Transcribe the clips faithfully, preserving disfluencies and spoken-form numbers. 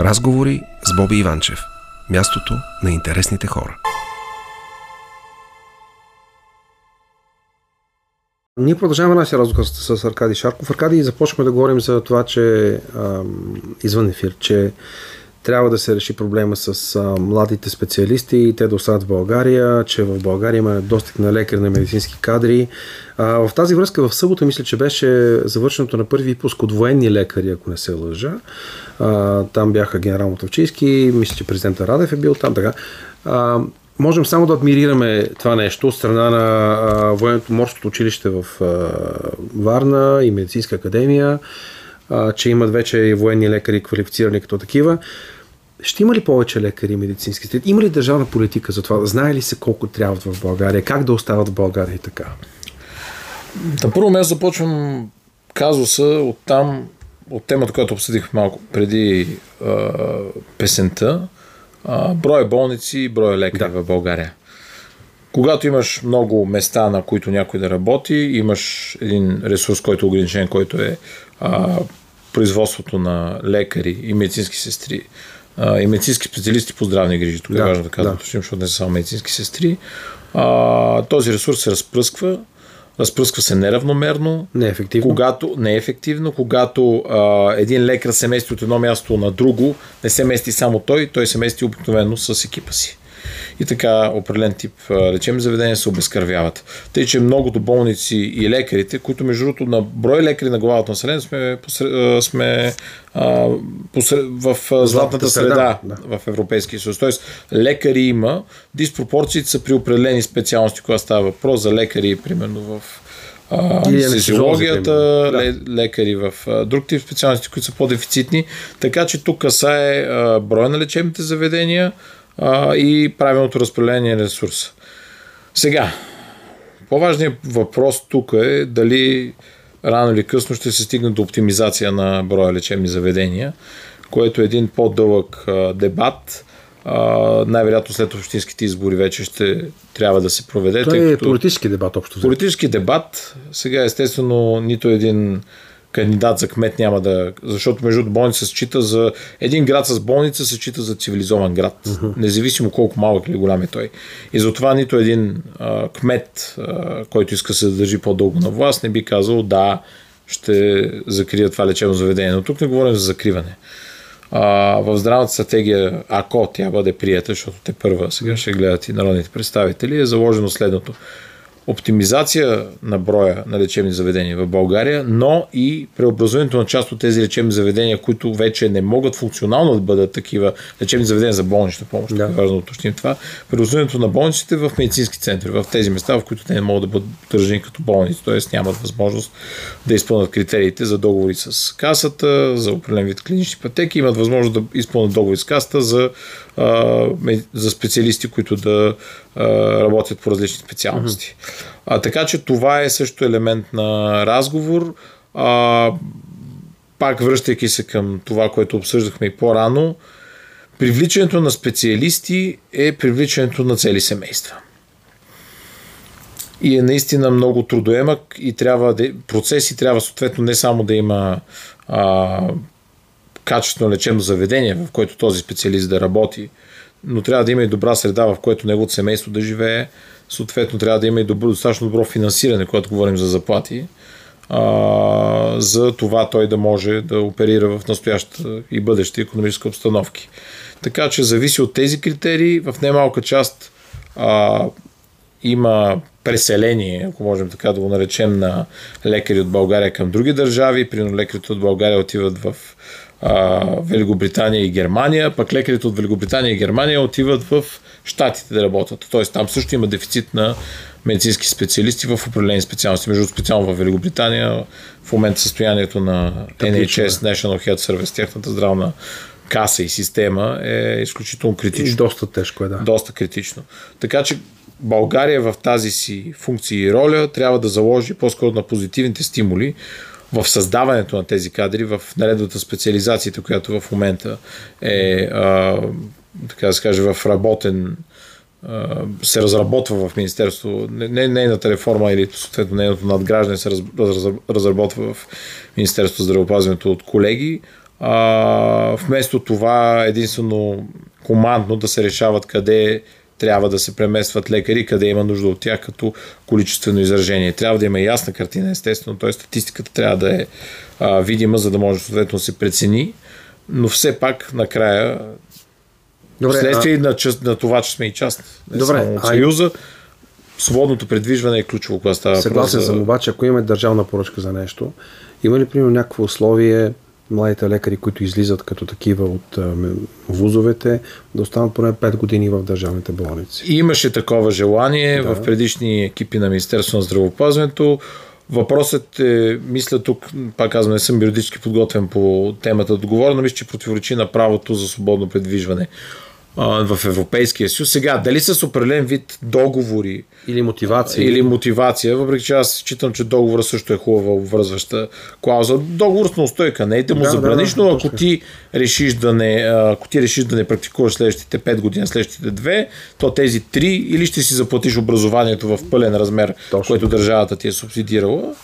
Разговори с Боби Иванчев. Мястото на интересните хора. Ние продължаваме нашия разговор с Аркади Шарков. Аркади, започваме да говорим за това, че ам, извън ефир, че трябва да се реши проблема с а, младите специалисти и те да остават в България, че в България има достиг на лекари, на медицински кадри. А, в тази връзка в събота, мисля, че беше завършеното на първи випуск от военни лекари, ако не се лъжа. А, там бяха генерал Мутовчиски, мисля, че президента Радев е бил там, така. А, Можем само да адмирираме това нещо от страна на а, военното морското училище в а, Варна и медицинска академия, а, че имат вече и военни лекари квалифицирани като такива. Ще има ли повече лекари и медицински сестри? Има ли държавна политика за това? Знае ли се колко трябват в България? Как да остават в България и така? На първо място започвам казуса от там, от темата, която обсъдих малко преди а, песента. Броя болници и броя лекари да. в България. Когато имаш много места, на които някой да работи, имаш един ресурс, който е ограничен, който е а, производството на лекари и медицински сестри а, и медицински специалисти по здравни грижи. Тук да, е важно да казвам, да. Защото не са само медицински сестри. А, този ресурс се разпръсква, разпръсква се неравномерно, неефективно, когато, неефективно, когато а, един лекар се мести от едно място на друго, не се мести само той, той се мести обикновено с екипа си. И така определен тип лечебни заведения се обезкървяват. Тъй, че многото болници и лекарите, които между другото на брой лекари на главата население сме, посред, сме а, посред, в златната среда да. В Европейския съюз. Тоест лекари има, диспропорциите са при определени специалности, когато става въпрос за лекари, примерно в физиологията, да. лекари в друг тип специалности, които са по-дефицитни. Така че тук касае броя на лечебните заведения и правилното разпределение на ресурса. Сега, по-важният въпрос тук е дали рано или късно ще се стигне до оптимизация на броя лечебни заведения, което е един по-дълъг дебат. Най-вероятно след общинските избори вече ще трябва да се проведе. Това е като... политически дебат общо. Политически дебат. Сега естествено нито един кандидат за кмет няма да... Защото между болница се чита за... Един град с болница се чита за цивилизован град. Uh-huh. Независимо колко малък или голям е той. И затова нито един а, кмет, а, който иска се да държи по-дълго на власт, не би казал да, ще закрия това лечебно заведение. Но тук не говорим за закриване. А, в здравната стратегия, ако тя бъде прията, защото те първа сега ще гледат и народните представители, е заложено следното. Оптимизация на броя на лечебни заведения в България, но и преобразуването на част от тези лечебни заведения, които вече не могат функционално да бъдат такива лечебни заведения за болнична помощ, да. Важно да уточним това, преобразуването на болниците в медицински центри, в тези места, в които те не могат да бъдат държани като болници, т.е. нямат възможност да изпълнят критериите за договори с касата, за определен вид клинични пътеки, имат възможност да изпълнят договори с касата за, за специалисти, които да работят по различни специалности. А, така че това е също елемент на разговор. А, пак връщайки се към това, което обсъждахме и по-рано, привличането на специалисти е привличането на цели семейства. И е наистина много трудоемък и трябва да, процеси трябва съответно не само да има а, качествено лечебно заведение, в което този специалист да работи, но трябва да има и добра среда, в която неговото семейство да живее. Съответно, трябва да има и добро, достатъчно добро финансиране, когато говорим за заплати, а, за това той да може да оперира в настоящата и бъдеща икономическа обстановки. Така че зависи от тези критерии. В немалка част а, има преселение, ако можем така да го наречем, на лекари от България към други държави. Примерно лекарите от България отиват в а, Великобритания и Германия, пък лекарите от Великобритания и Германия отиват в щатите да работят. Тоест там също има дефицит на медицински специалисти в определени специалности. Между специално в Великобритания в момента състоянието на Ен Ейч Ес, National Health Service, тяхната здравна каса и система е изключително критично. И доста тежко е, да. Доста критично. Така че България в тази си функция и роля трябва да заложи по-скоро на позитивните стимули в създаването на тези кадри, в наредната специализацията, която в момента е а, така да се каже, в работен се разработва в Министерството, не нейната реформа или съответно нейното надграждане се разработва в Министерството на здравеопазването от колеги, А, вместо това единствено командно да се решават къде трябва да се преместват лекари, къде има нужда от тях като количествено изражение. Трябва да има ясна картина, естествено, т.е. статистиката трябва да е а, видима, за да може съответно да се прецени, но все пак накрая добре, следствие а... на, част, на това, че сме и част не добре, само от Съюза, свободното предвижване е ключово, когато става. Съгласен съм, обаче, ако имаме държавна поръчка за нещо, има ли, примерно, някакво условие младите лекари, които излизат като такива от вузовете, да останат поне пет години в държавните болници? Имаше такова желание да. В предишни екипи на Министерството на здравеопазването. Въпросът е, мисля тук, пак казвам, не съм юридически подготвен по темата отговор, но мисля, че противоречи на правото за свободно предвижване в Европейския съюз. Сега, дали с определен вид договори или мотивация, или мотивация, въпреки че аз считам, че договора също е хубава обвързваща клауза. Договорна устойка, не е да му да, забраниш, но да, да, ако, ти решиш да не, ако ти решиш да не практикуваш следващите пет години, следващите две, то тези три или ще си заплатиш образованието в пълен размер, точно, което държавата ти е субсидирала,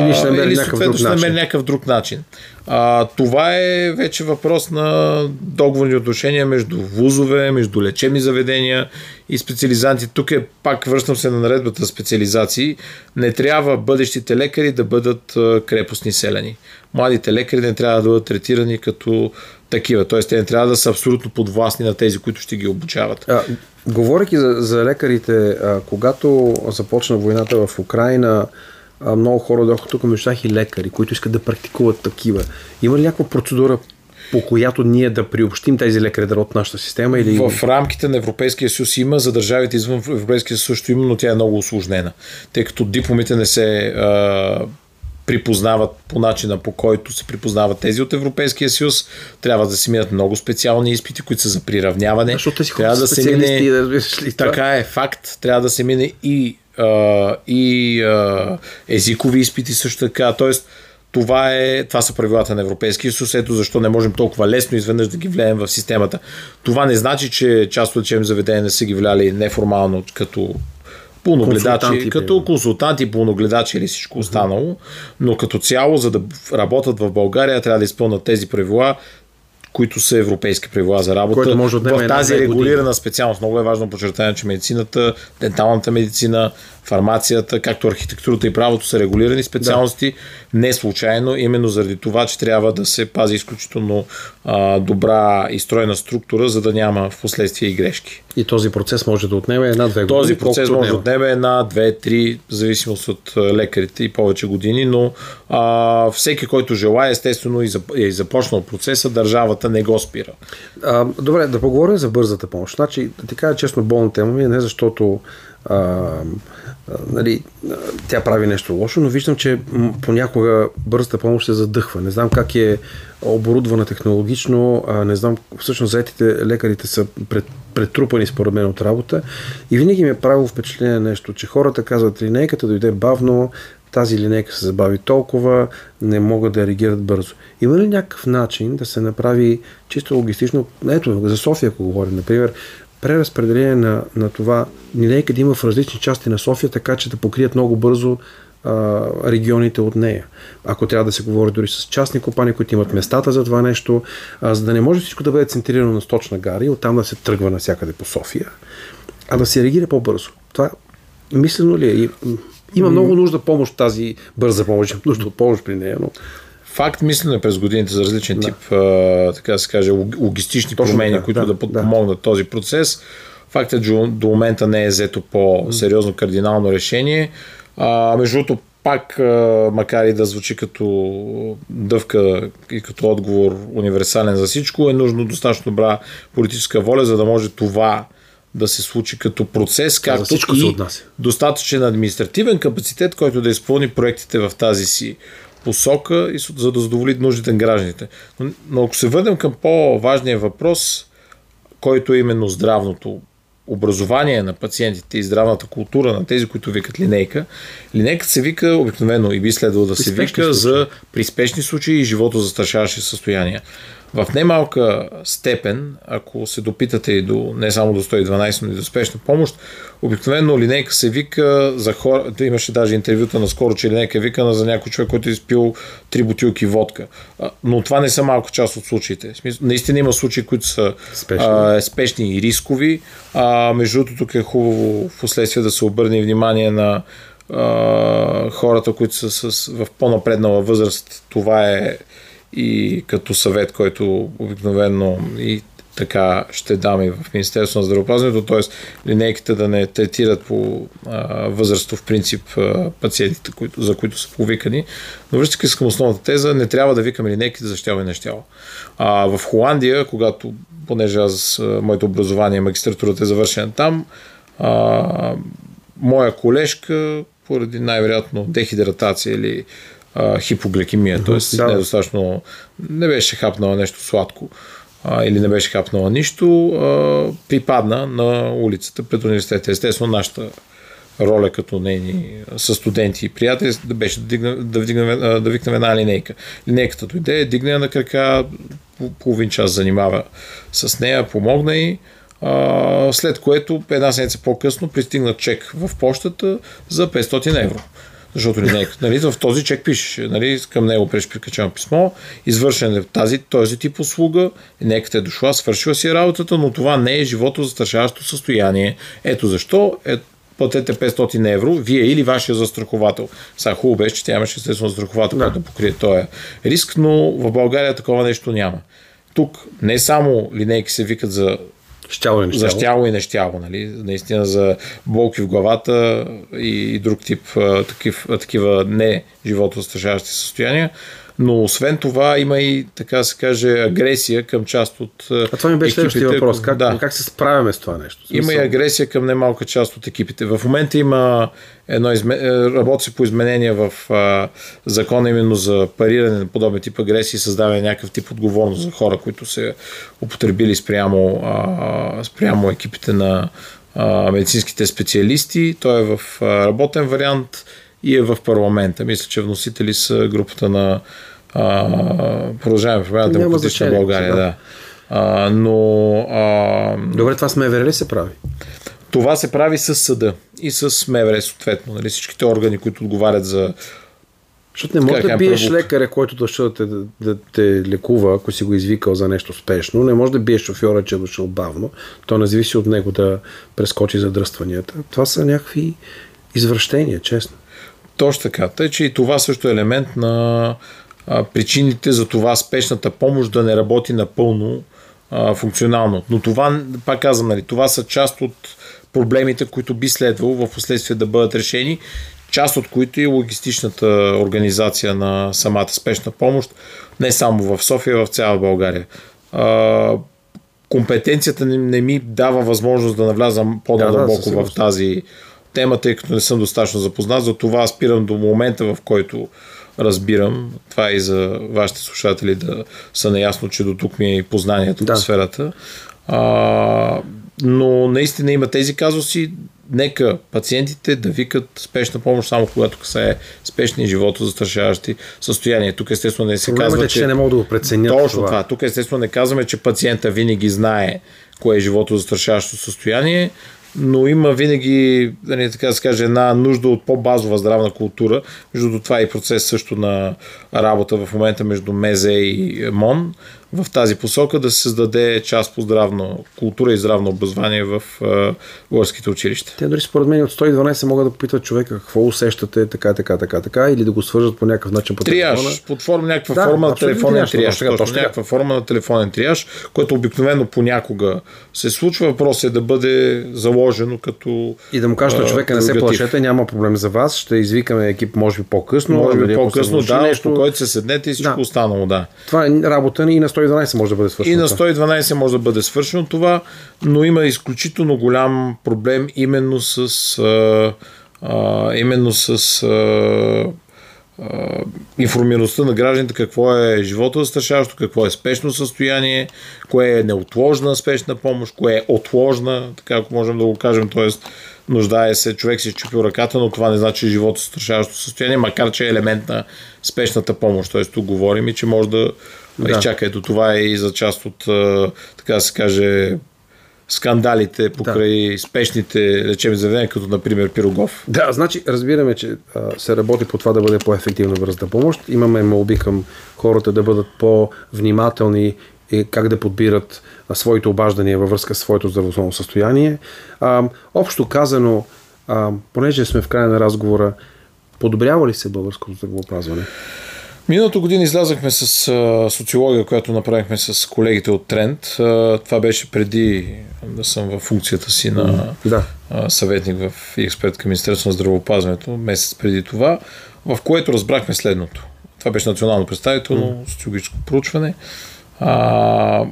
или ще намери някакъв, някакъв друг начин. А, това е вече въпрос на договорни отношения между вузове, между лечебни заведения и специализанти. Тук е, пак връщам се на наредбата за специализации. Не трябва бъдещите лекари да бъдат крепостни селяни. Младите лекари не трябва да бъдат третирани като такива. Тоест, те не трябва да са абсолютно подвластни на тези, които ще ги обучават. А, говорейки за, за лекарите, а, когато започна войната в Украйна, много хора дойдоха тук, мечтах и лекари, които искат да практикуват такива. Има ли някаква процедура, по която ние да приобщим тези лекари от нашата система? Или... В рамките на Европейския съюз има, за държавите извън Европейския съюз също има, но тя е много усложнена, тъй като дипломите не се а, припознават по начина, по който се припознават тези от Европейския съюз. Трябва да се минат много специални изпити, които са за приравняване. Защото тези хора да се мине... да така е, факт. Трябва да се мине и Uh, и uh, езикови изпити също така. Тоест, това, е, това са правилата на Европейския съюз. Ето защо не можем толкова лесно изведнъж да ги влеем в системата. Това не значи, че част от лечебни заведения не са ги вляли неформално като пълногледачи, като консултанти, пълногледачи или всичко останало, uh-huh. но като цяло, за да работят в България, трябва да изпълнят тези правила, които са европейски правила за работа. Може да в тази регулирана специалност. Много е важно подчертание, че медицината, денталната медицина, фармацията, както архитектурата и правото са регулирани специалности. Да. Не случайно, именно заради това, че трябва да се пази изключително а, добра и стройна структура, за да няма в последствие и грешки. И този процес може да отнеме една-две години. Този процес може да отнеме една, две, три, в зависимост от лекарите и повече години, но а, всеки, който желая, естествено е започнал процеса, държавата не го спира. А, добре, да поговорим за бързата помощ. Значи, да ти кажа честно, болна тема ми, не защото а, нали, тя прави нещо лошо, но виждам, че понякога бързата помощ се задъхва. Не знам как е оборудвана технологично, не знам, всъщност заетите лекарите са пред, претрупани според мен от работа и винаги ми е правило впечатление нещо, че хората казват, линейката дойде бавно, тази линейка се забави толкова, не могат да реагират бързо. Има ли някакъв начин да се направи чисто логистично, ето за София, ако говорим, например, преразпределение на, на това линейка да има в различни части на София, така че да покрият много бързо а, регионите от нея. Ако трябва да се говори дори с частни компании, които имат местата за това нещо, а, за да не може всичко да бъде центрирано на сточна гара и оттам да се тръгва навсякъде по София, а да се реагира по-бързо. Това мислено ли е? Има много нужда помощ тази бърза помощ, нужда от помощ при нея, но... Факт, мислене през годините за различен да. тип, а, така да се каже, логистични точно промени, така, които да, да подпомогнат да. този процес. Фактът, че до момента не е взето по-сериозно кардинално решение. А, между другото, пак, а, макар и да звучи като дъвка и като отговор универсален за всичко, е нужно достатъчно добра политическа воля, за да може това да се случи като процес, както и достатъчен административен капацитет, който да изпълни проектите в тази си посока, и за да задоволи нуждите на гражданите. Но, но ако се върнем към по-важния въпрос, който е именно здравното образование на пациентите и здравната култура на тези, които викат линейка, линейка се вика обикновено и би следвало да се вика случаи. за при спешни случаи и живото застрашаващи състояния. В немалка степен, ако се допитате и до, не само до сто и дванадесет, но и до спешна помощ, обикновено линейка се вика за хора, имаше даже интервюта наскоро, че линейка е викана за някой човек, който е изпил три бутилки водка. Но това не са малко част от случаите. Наистина има случаи, които са спешни, а, спешни и рискови. А, между другото, тук е хубаво в последствие да се обърне внимание на а, хората, които са с, в по-напреднала възраст. Това е и като съвет, който обикновено и така ще дам и в Министерството на здравеопазването, т.е. линейките да не третират по а, възрастов принцип а, пациентите, които, за които са повикани. Но връщайки се към основната теза, не трябва да викаме линейките за щяло и нещяло. А, в Холандия, когато, понеже аз моето образование, магистратурата е завършена там, а, моя колежка, поради най-вероятно дехидратация или хипогликемия, т.е. Да. недостатъчно не беше хапнала нещо сладко а, или не беше хапнала нищо, а, припадна на улицата пред университета. Естествено, нашата роля като нейни със студенти и приятели да беше да, дигна, да, вдигна, да викнем една линейка. Линейката дойде, дигна на крака, половин час занимава с нея, помогна и а, след което една седмица по-късно пристигна чек в почтата за петстотин евро. Защото нали, в този чек пишеш, нали, към него прикачавам писмо, извършен е тази, този тип услуга, линейката е дошла, свършила си работата, но това не е животозастрашаващо състояние. Ето защо е, платете петстотин евро, вие или вашия застраховател. Сега хубаво беше, че тя имаше естествено застраховател, да. Който покрие този риск, но в България такова нещо няма. Тук не само линейки се викат за щяло и нещяло. За щяло и нещяло, нали? Наистина за болки в главата и друг тип такив, такива не животозастрашаващи състояния. Но освен това има и, така се каже, агресия към част от екипите. А това ми беше следващия въпрос. Как, да. Как се справяме с това нещо? Смисъл? Има и агресия към немалка част от екипите. В момента има едно изме... работи се по изменение в а, закона именно за париране на подобен тип агресии и създаване някакъв тип отговорност за хора, които се употребили спрямо, а, спрямо екипите на а, медицинските специалисти. Той е в а, работен вариант и е в парламента. Мисля, че вносители са групата на а, Продължаваме промяна демократична България. Да. Да. А, но, а, Добре, това с МВР се прави? Това се прави с съда и с МВР съответно. Нали, всичките органи, които отговарят за... Защото не може да биеш продукт. Лекаря, който дошъл да, да, да те лекува, ако си го извикал за нещо спешно. Не може да биеш шофьора, че е дошъл бавно. То не зависи от него да прескочи задръстванията. Това са някакви извращения, честно. Точно така. Тъй, че и това също е елемент на а, причините за това спешната помощ да не работи напълно а, функционално. Но това, пак казвам, нали, това са част от проблемите, които би следвало в последствие да бъдат решени, част от които и логистичната организация на самата спешна помощ, не само в София, а в цяла България. А, компетенцията не, не ми дава възможност да навлязам по-дълбоко да, да, в тази темата, тъй като не съм достатъчно запознат, за това спирам до момента, в който разбирам. Това е и за вашите слушатели да са наясно, че до тук ми е и познанието в да. Сферата. А, но наистина има тези казуси. Нека пациентите да викат спешна помощ само когато касае спешни животозастрашаващи състояния. Тук естествено не се проблемът казва, е, че... не мога да го преценя точно това. това. Тук естествено не казваме, че пациента винаги знае кое е животозастрашаващо състояние, но има винаги, да не така да се каже, една нужда от по-базова здравна култура. Между това и процес също на работа в момента между МЗ и МОН в тази посока да се създаде част по здравна култура и здравно образование в българските училища. Те дори според мен от сто и дванадесет могат да попитат човека какво усещате, така, така, така, така, или да го свържат по някакъв начин по триаж, телефона. Под форма, някаква да, форма на телефонен триаж. Точно, точно някаква форма на телефонен триаж, което обикновено понякога се случва. Въпрос е да бъде заложено като и да му кажат на човека не се плашете, няма проблем за вас, ще извикаме екип може би по-късно. Може би по-късно, да, нещо, който се седнете и всичко да. Останало, да. Това е работа ни на сто и дванадесет може да бъде свършено. И на сто и дванадесет може да бъде свършено това, но има изключително голям проблем именно с а, а, именно с а, а, информираността на гражданите какво е животозастрашаващо, какво е спешно състояние, кое е неотложна спешна помощ, кое е отложна, така ако можем да го кажем, т.е. нуждае се, човек си счупил ръката, но това не значи животозастрашаващо състояние, макар че е елемент на спешната помощ. Т.е. тук говорим и че може да Да. Изчакай, ето това е и за част от, така да се каже, скандалите покрай да. спешните лечебни заведения, като например Пирогов. Да, значи разбираме, че а, се работи по това да бъде по-ефективна бърза помощ. Имаме молби към хората да бъдат по-внимателни и как да подбират а, своите обаждания във връзка с своето здравословно състояние. А, общо казано, а, понеже сме в края на разговора, подобрява ли се българското здравеопазване? Миналото година излязахме с а, социология, която направихме с колегите от ТРЕНД. А, това беше преди да съм във функцията си на да. а, съветник в, и експерт към Министерството на здравеопазването, месец преди това, в което разбрахме следното. Това беше национално представително mm. социологическо проучване. А,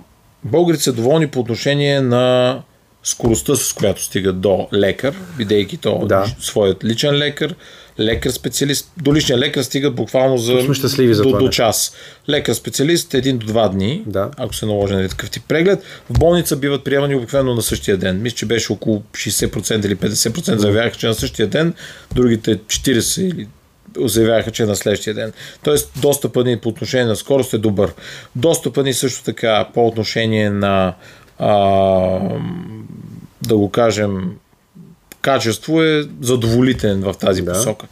българите са доволни по отношение на скоростта, с която стигат до лекар, бидейки то да. своят личен лекар, лекар-специалист. До личния лекар стигат буквално за, до, за до час. Лекар-специалист един до два дни, да. ако се наложи на такъв тип преглед. В болница биват приемани обикновено на същия ден. Мисля, че беше около шейсет процента или петдесет процента заявяваха, че на същия ден, другите четирийсет процента или заявяваха, че на следващия ден. Тоест, достъпът ни по отношение на скорост е добър. Достъпът ни също така по отношение на а, да го кажем, качество е задоволителен в тази да. посока.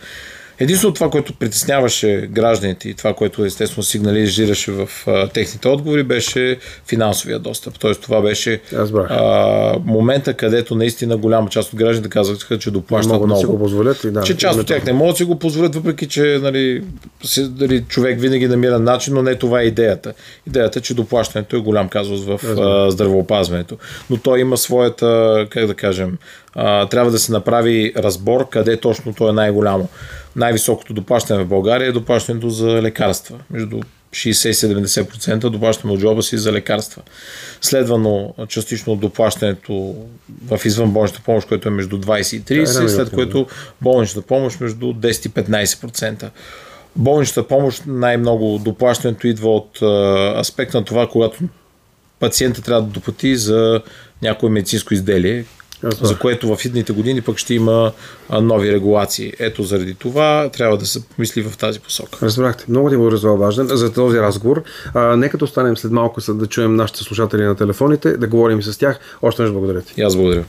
Единствено това, което притесняваше гражданите и това, което естествено сигнализираше в а, техните отговори, беше финансовия достъп. Тоест това беше а, момента, където наистина голяма част от гражданите казаха, че доплащат много. Да си го позволят, и, да, че част от тях не могат да си го позволят, въпреки че нали, си, дали, човек винаги намира начин, но не това е идеята. Идеята е, че доплащането е голям казус в а, здравеопазването. Но той има своята, как да кажем, а, трябва да се направи разбор къде точно то е най-голямо. Най-високото доплащане в България е доплащането за лекарства. Между шейсет и седемдесет процента доплащаме от джоба си за лекарства. Следвано частично доплащането в извънболничната помощ, което е между двайсет и трийсет процента, да, да, след което болничната помощ между десет и петнайсет процента. Болничната помощ най-много доплащането идва от а, аспект на това, когато пациента трябва да доплати за някое медицинско изделие, за което в идните години пък ще има нови регулации. Ето заради това трябва да се помисли в тази посока. Разбрахте. Много ти благодаря, важен за този разговор. А, нека да останем след малко, за да чуем нашите слушатели на телефоните, да говорим с тях. Още нещо благодаря ти. И аз благодаря.